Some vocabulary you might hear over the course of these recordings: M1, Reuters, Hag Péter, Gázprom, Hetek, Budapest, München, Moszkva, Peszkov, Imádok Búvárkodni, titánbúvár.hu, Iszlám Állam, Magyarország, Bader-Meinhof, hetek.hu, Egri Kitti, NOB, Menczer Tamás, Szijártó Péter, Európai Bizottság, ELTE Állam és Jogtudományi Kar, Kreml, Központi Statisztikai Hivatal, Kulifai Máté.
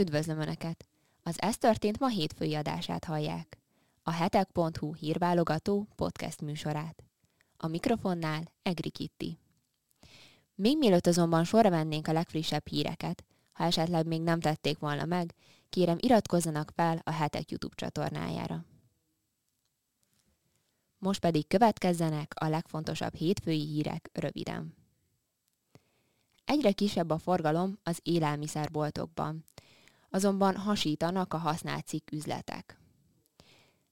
Üdvözlöm Önöket! Az Ez történt ma hétfői adását hallják. A hetek.hu hírválogató podcast műsorát. A mikrofonnál Egri Kitti. Még mielőtt azonban sorra vennénk a legfrissebb híreket, ha esetleg még nem tették volna meg, kérem iratkozzanak fel a Hetek YouTube csatornájára. Most pedig következzenek a legfontosabb hétfői hírek röviden. Egyre kisebb a forgalom az élelmiszerboltokban, azonban hasítanak a használt cikk üzletek.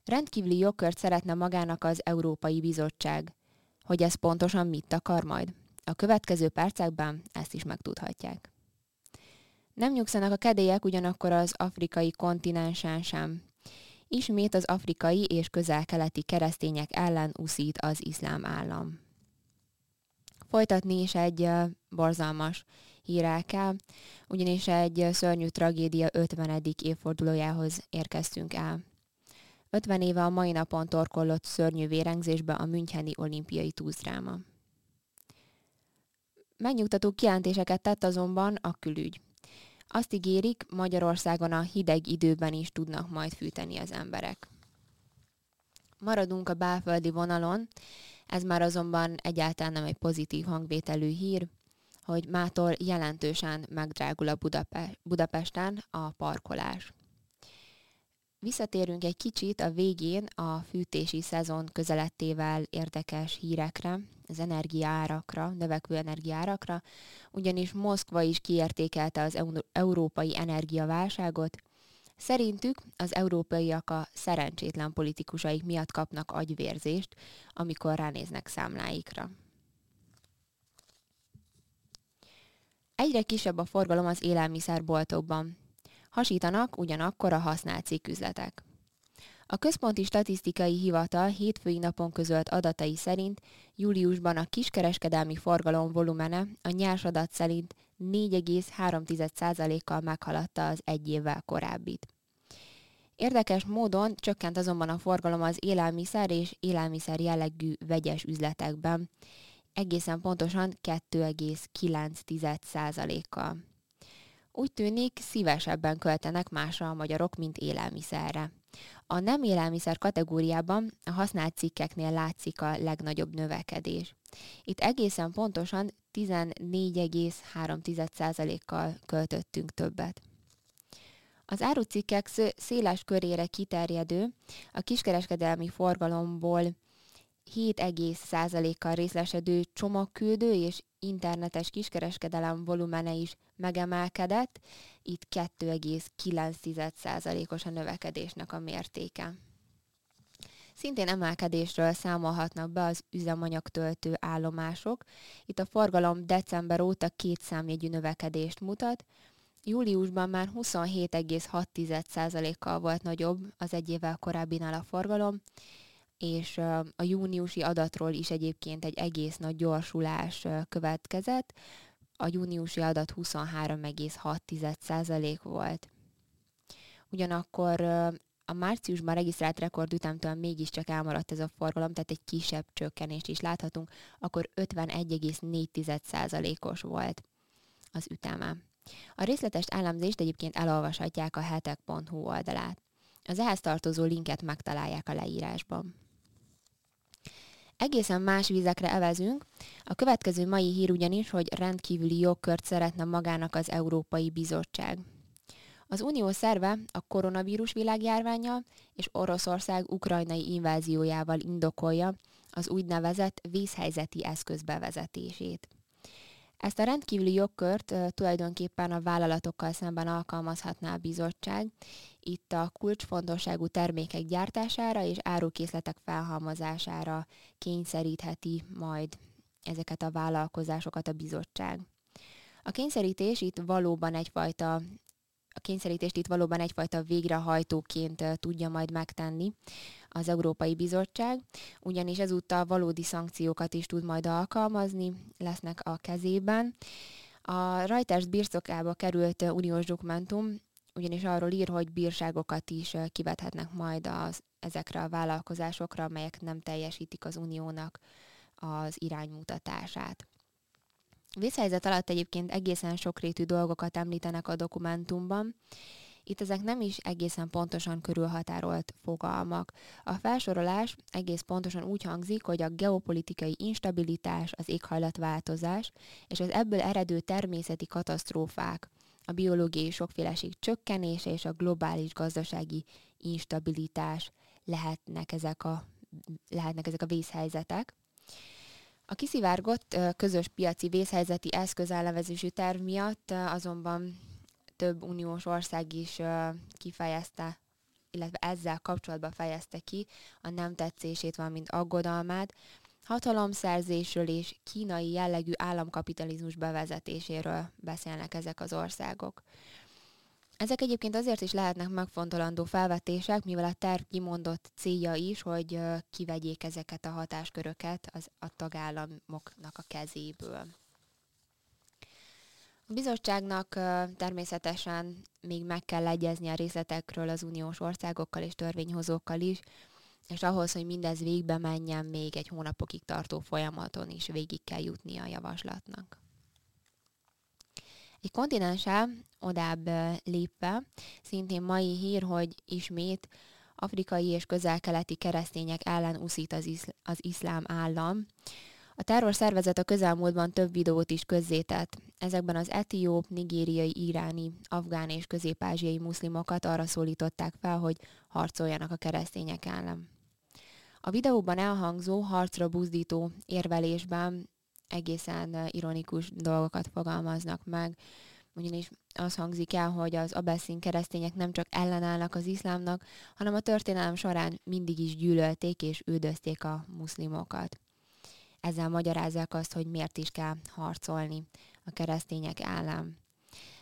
Rendkívüli jogkört szeretne magának az Európai Bizottság. Hogy ez pontosan mit akar majd? A következő percekben ezt is megtudhatják. Nem nyugszanak a kedélyek ugyanakkor az afrikai kontinensen sem. Ismét az afrikai és közel-keleti keresztények ellen uszít az Iszlám Állam. Folytatni is egy borzalmas hírrel kell, ugyanis egy szörnyű tragédia 50. évfordulójához érkeztünk el. 50 éve a mai napon torkollott szörnyű vérengzésbe a müncheni olimpiai túlzdráma. Megnyugtató kijelentéseket tett azonban a külügy. Azt ígérik, Magyarországon a hideg időben is tudnak majd fűteni az emberek. Maradunk a belföldi vonalon, ez már azonban egyáltalán nem egy pozitív hangvételű hír, hogy mától jelentősen megdrágul a Budapesten a parkolás. Visszatérünk egy kicsit a végén a fűtési szezon közelettével érdekes hírekre, az energiaárakra, növekvő energiaárakra, ugyanis Moszkva is kiértékelte az európai energiaválságot. Szerintük az európaiak a szerencsétlen politikusaik miatt kapnak agyvérzést, amikor ránéznek számláikra. Egyre kisebb a forgalom az élelmiszerboltokban. Hasítanak ugyanakkor a használt cikküzletek. A Központi Statisztikai Hivatal hétfői napon közölt adatai szerint júliusban a kiskereskedelmi forgalom volumene a nyers adat szerint 4,3%-kal meghaladta az egy évvel korábbit. Érdekes módon csökkent azonban a forgalom az élelmiszer és élelmiszer jellegű vegyes üzletekben, egészen pontosan 2,9%-kal. Úgy tűnik, szívesebben költenek másra a magyarok, mint élelmiszerre. A nem élelmiszer kategóriában a használt cikkeknél látszik a legnagyobb növekedés. Itt egészen pontosan 14,3%-kal költöttünk többet. Az árucikkek széles körére kiterjedő, a kiskereskedelmi forgalomból 7,1%-kal részlesedő csomagküldő és internetes kiskereskedelem volumene is megemelkedett, itt 2,9%-os a növekedésnek a mértéke. Szintén emelkedésről számolhatnak be az üzemanyagtöltő állomások. Itt a forgalom december óta kétszámjegyű növekedést mutat. Júliusban már 27,6%-kal volt nagyobb az egy évvel korábbinál a forgalom, és a júniusi adatról is egyébként egy egész nagy gyorsulás következett. A júniusi adat 23,6% volt. Ugyanakkor a márciusban regisztrált rekordütemtől mégiscsak elmaradt ez a forgalom, tehát egy kisebb csökkenést is láthatunk, akkor 51,4%-os volt az üteme. A részletes elemzést egyébként elolvashatják a hetek.hu oldalát. Az ehhez tartozó linket megtalálják a leírásban. Egészen más vízekre evezünk. A következő mai hír ugyanis, hogy rendkívüli jogkört szeretne magának az Európai Bizottság. Az unió szerve a koronavírus világjárvánnyal és Oroszország ukrajnai inváziójával indokolja az úgynevezett vészhelyzeti eszköz bevezetését. Ezt a rendkívüli jogkört tulajdonképpen a vállalatokkal szemben alkalmazhatná a bizottság, itt a kulcsfontosságú termékek gyártására és árukészletek felhalmozására kényszerítheti majd ezeket a vállalkozásokat a bizottság. A kényszerítést itt valóban egyfajta végrehajtóként tudja majd megtenni az Európai Bizottság, ugyanis ezúttal valódi szankciókat is tud majd alkalmazni, lesznek a kezében. A Reuters birtokába került uniós dokumentum, ugyanis arról ír, hogy bírságokat is kivethetnek majd ezekre a vállalkozásokra, amelyek nem teljesítik az uniónak az iránymutatását. Vészhelyzet alatt egyébként egészen sokrétű dolgokat említenek a dokumentumban. Itt ezek nem is egészen pontosan körülhatárolt fogalmak. A felsorolás egész pontosan úgy hangzik, hogy a geopolitikai instabilitás, az éghajlatváltozás és az ebből eredő természeti katasztrófák, a biológiai sokféleség csökkenése és a globális gazdasági instabilitás lehetnek ezek a vészhelyzetek. A kiszivárgott közös piaci vészhelyzeti eszközállevezésű terv miatt azonban több uniós ország is kifejezte, illetve ezzel kapcsolatban fejezte ki a nem tetszését, valamint aggodalmát hatalomszerzésről és kínai jellegű államkapitalizmus bevezetéséről beszélnek ezek az országok. Ezek egyébként azért is lehetnek megfontolandó felvetések, mivel a terv kimondott célja is, hogy kivegyék ezeket a hatásköröket a tagállamoknak a kezéből. A bizottságnak természetesen még meg kell egyezni a részletekről az uniós országokkal és törvényhozókkal is, és ahhoz, hogy mindez végbe menjen, még egy hónapokig tartó folyamaton is végig kell jutnia a javaslatnak. Egy kontinensel odább lépve, szintén mai hír, hogy ismét afrikai és közel-keleti keresztények ellen uszít az Iszlám Állam. A terrorszervezet a közelmúltban több videót is közzétett. Ezekben az etióp, nigériai, iráni, afgán és közép-ázsiai muszlimokat arra szólították fel, hogy harcoljanak a keresztények ellen. A videóban elhangzó, harcra buzdító érvelésben egészen ironikus dolgokat fogalmaznak meg, ugyanis az hangzik el, hogy az abeszin keresztények nem csak ellenállnak az iszlámnak, hanem a történelem során mindig is gyűlölték és üldözték a muszlimokat. Ezzel magyarázzák azt, hogy miért is kell harcolni a keresztények ellen.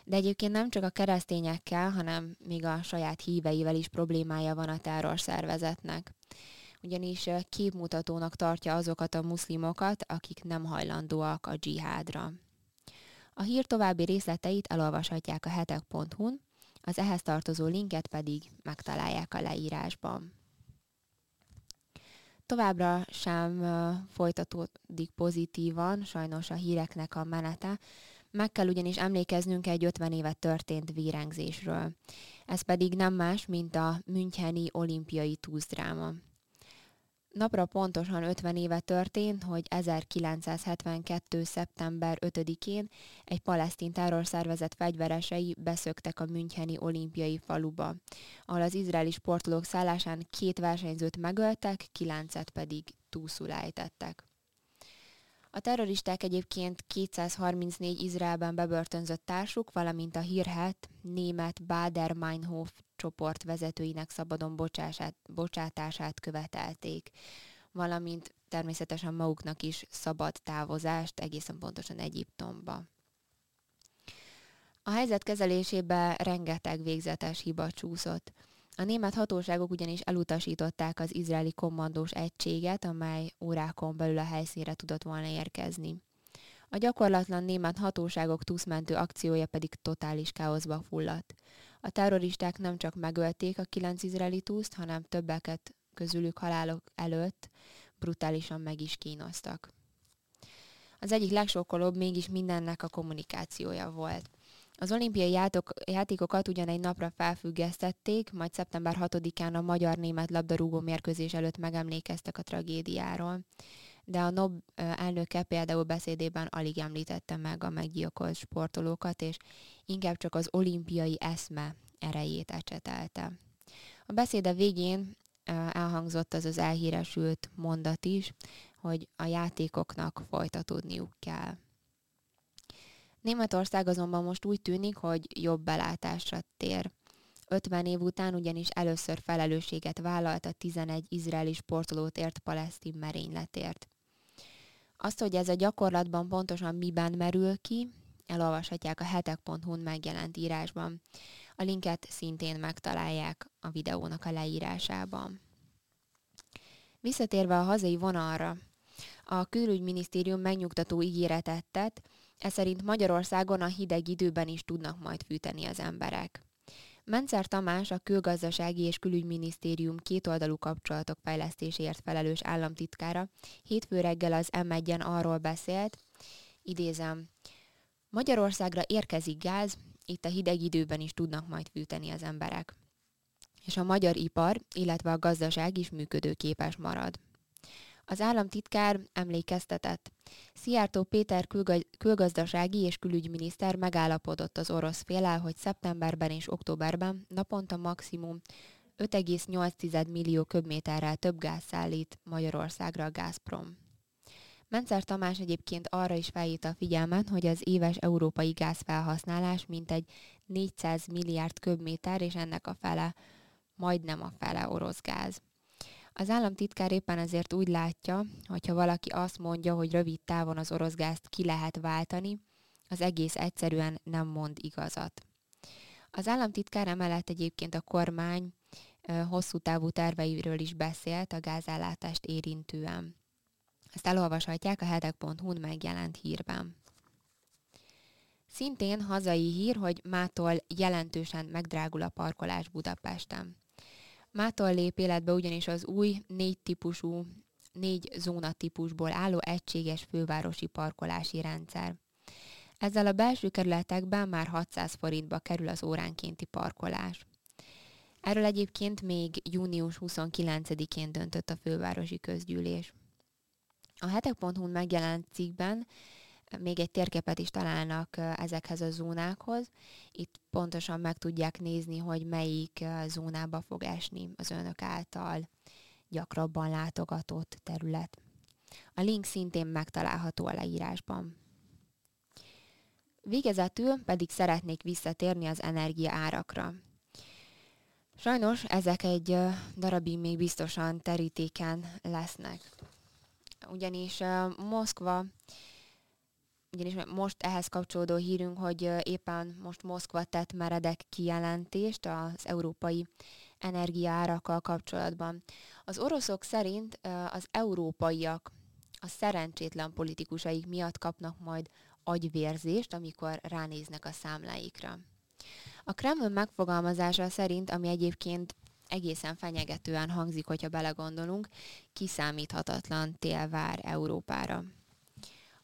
De egyébként nem csak a keresztényekkel, hanem még a saját híveivel is problémája van a terrorszervezetnek. Ugyanis képmutatónak tartja azokat a muszlimokat, akik nem hajlandóak a dzsihádra. A hír további részleteit elolvashatják a hetek.hu-n, az ehhez tartozó linket pedig megtalálják a leírásban. Továbbra sem folytatódik pozitívan, sajnos a híreknek a menete. Meg kell ugyanis emlékeznünk egy 50 éve történt vérengzésről. Ez pedig nem más, mint a müncheni olimpiai túszdráma. Napra pontosan 50 éve történt, hogy 1972. szeptember 5-én egy palesztin terrorszervezet fegyveresei beszöktek a müncheni olimpiai faluba, ahol az izraeli sportolók szállásán 2 versenyzőt megöltek, 9-et pedig túlszul ejtettek. A terroristák egyébként 234 Izraelben bebörtönzött társuk, valamint a hírhedt német Bader-Meinhof csoport vezetőinek szabadon bocsátását követelték, valamint természetesen maguknak is szabad távozást, egészen pontosan Egyiptomba. A helyzet kezelésébe rengeteg végzetes hiba csúszott. A német hatóságok ugyanis elutasították az izraeli kommandós egységet, amely órákon belül a helyszínre tudott volna érkezni. A gyakorlatlan német hatóságok túszmentő akciója pedig totális káoszba fulladt. A terroristák nem csak megölték a 9 izraeli túszt, hanem többeket közülük halálok előtt brutálisan meg is kínoztak. Az egyik legsokkolóbb mégis mindennek a kommunikációja volt. Az olimpiai játékokat ugyan egy napra felfüggesztették, majd szeptember 6-án a magyar-német labdarúgó mérkőzés előtt megemlékeztek a tragédiáról, de a NOB elnöke például beszédében alig említette meg a meggyilkolt sportolókat, és inkább csak az olimpiai eszme erejét ecsetelte. A beszéde végén elhangzott az elhíresült mondat is, hogy a játékoknak folytatódniuk kell. Németország azonban most úgy tűnik, hogy jobb belátásra tér. 50 év után ugyanis először felelősséget vállalt a 11 izraeli sportolót ért palesztin merényletért. Azt, hogy ez a gyakorlatban pontosan miben merül ki, elolvashatják a hetek.hu-n megjelent írásban. A linket szintén megtalálják a videónak a leírásában. Visszatérve a hazai vonalra, a külügyminisztérium megnyugtató ígéretet tett, eszerint Magyarországon a hideg időben is tudnak majd fűteni az emberek. Menczer Tamás, a Külgazdasági és Külügyminisztérium kétoldalú kapcsolatok fejlesztéséért felelős államtitkára hétfő reggel az M1-en arról beszélt, idézem, Magyarországra érkezik gáz, itt a hideg időben is tudnak majd fűteni az emberek. És a magyar ipar, illetve a gazdaság is működőképes marad. Az államtitkár emlékeztetett. Szijártó Péter külgazdasági és külügyminiszter megállapodott az orosz féllel, hogy szeptemberben és októberben naponta maximum 5,8 millió köbméterrel több gáz szállít Magyarországra a Gázprom. Menczer Tamás egyébként arra is felhívta a figyelmet, hogy az éves európai gázfelhasználás mintegy 400 milliárd köbméter, és ennek a fele, majdnem a fele orosz gáz. Az államtitkár éppen ezért úgy látja, hogyha valaki azt mondja, hogy rövid távon az orosz gázt ki lehet váltani, az egész egyszerűen nem mond igazat. Az államtitkár emellett egyébként a kormány hosszú távú terveiről is beszélt a gázállátást érintően. Ezt elolvashatják a hetek.hu-n megjelent hírben. Szintén hazai hír, hogy mától jelentősen megdrágul a parkolás Budapesten. Mától lép életbe ugyanis az új 4 zónatípusból álló egységes fővárosi parkolási rendszer. Ezzel a belső kerületekben már 600 forintba kerül az óránkénti parkolás. Erről egyébként még június 29-én döntött a fővárosi közgyűlés. A hetek.hu-n megjelent cikkben még egy térképet is találnak ezekhez a zónákhoz. Itt pontosan meg tudják nézni, hogy melyik zónába fog esni az önök által gyakrabban látogatott terület. A link szintén megtalálható a leírásban. Végezetül pedig szeretnék visszatérni az energiaárakra. Sajnos ezek egy darabig még biztosan terítéken lesznek. Ugyanis most ehhez kapcsolódó hírünk, hogy éppen most Moszkva tett meredek kijelentést az európai energiaárakkal kapcsolatban. Az oroszok szerint az európaiak a szerencsétlen politikusaik miatt kapnak majd agyvérzést, amikor ránéznek a számláikra. A Kreml megfogalmazása szerint, ami egyébként egészen fenyegetően hangzik, hogyha belegondolunk, kiszámíthatatlan tél vár Európára.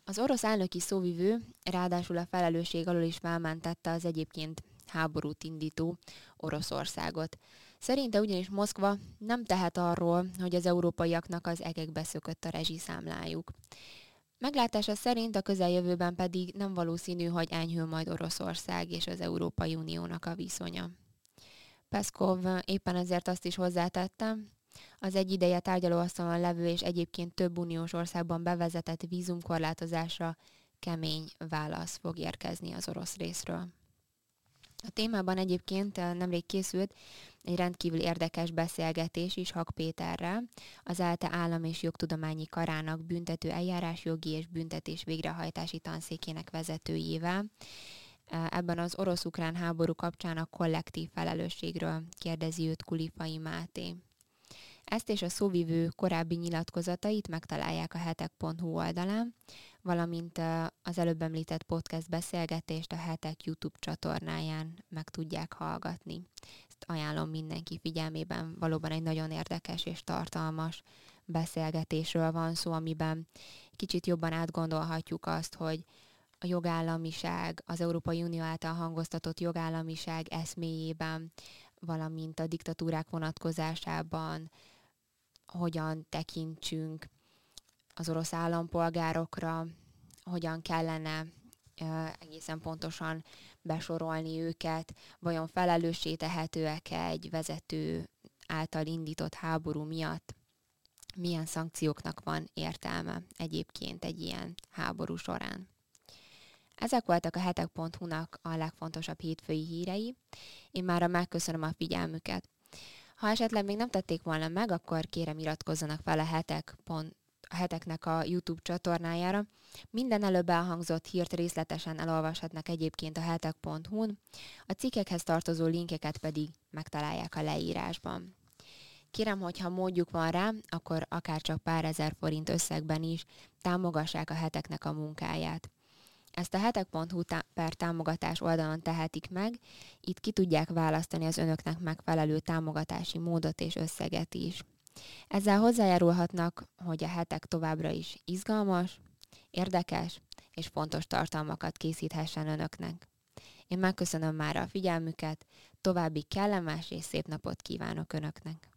Az orosz elnöki szóvivő ráadásul a felelősség alól is felmentette az egyébként háborút indító Oroszországot. Szerinte ugyanis Moszkva nem tehet arról, hogy az európaiaknak az egekbe szökött a rezsiszámlájuk. Meglátása szerint a közeljövőben pedig nem valószínű, hogy enyhül majd Oroszország és az Európai Uniónak a viszonya. Peszkov éppen ezért azt is hozzátette, az egy ideje tárgyalóasztalon levő és egyébként több uniós országban bevezetett vízumkorlátozásra kemény válasz fog érkezni az orosz részről. A témában egyébként nemrég készült egy rendkívül érdekes beszélgetés is Hag Péterrel, az ELTE Állam és Jogtudományi Karának büntető eljárásjogi és büntetés végrehajtási tanszékének vezetőjével. Ebben az orosz-ukrán háború kapcsán a kollektív felelősségről kérdezi őt Kulifai Máté. Ezt és a szóvivő korábbi nyilatkozatait megtalálják a hetek.hu oldalán, valamint az előbb említett podcast beszélgetést a hetek YouTube csatornáján meg tudják hallgatni. Ezt ajánlom mindenki figyelmében, valóban egy nagyon érdekes és tartalmas beszélgetésről van szó, amiben kicsit jobban átgondolhatjuk azt, hogy a jogállamiság, az Európai Unió által hangoztatott jogállamiság eszméjében, valamint a diktatúrák vonatkozásában hogyan tekintsünk az orosz állampolgárokra, hogyan kellene egészen pontosan besorolni őket, vajon felelőssé tehetőek-e egy vezető által indított háború miatt, milyen szankcióknak van értelme egyébként egy ilyen háború során. Ezek voltak a hetek.hu-nak a legfontosabb hétfői hírei. Én mára megköszönöm a figyelmüket. Ha esetleg még nem tették volna meg, akkor kérem iratkozzanak fel a heteknek a YouTube csatornájára. Minden előbb elhangzott hírt részletesen elolvashatnak egyébként a hetek.hu-n, a cikkekhez tartozó linkeket pedig megtalálják a leírásban. Kérem, hogyha módjuk van rá, akkor akár csak pár ezer forint összegben is támogassák a heteknek a munkáját. Ezt a hetek.hu per támogatás oldalon tehetik meg, itt ki tudják választani az önöknek megfelelő támogatási módot és összeget is. Ezzel hozzájárulhatnak, hogy a hetek továbbra is izgalmas, érdekes és fontos tartalmakat készíthessen önöknek. Én megköszönöm mára a figyelmüket, további kellemes és szép napot kívánok önöknek!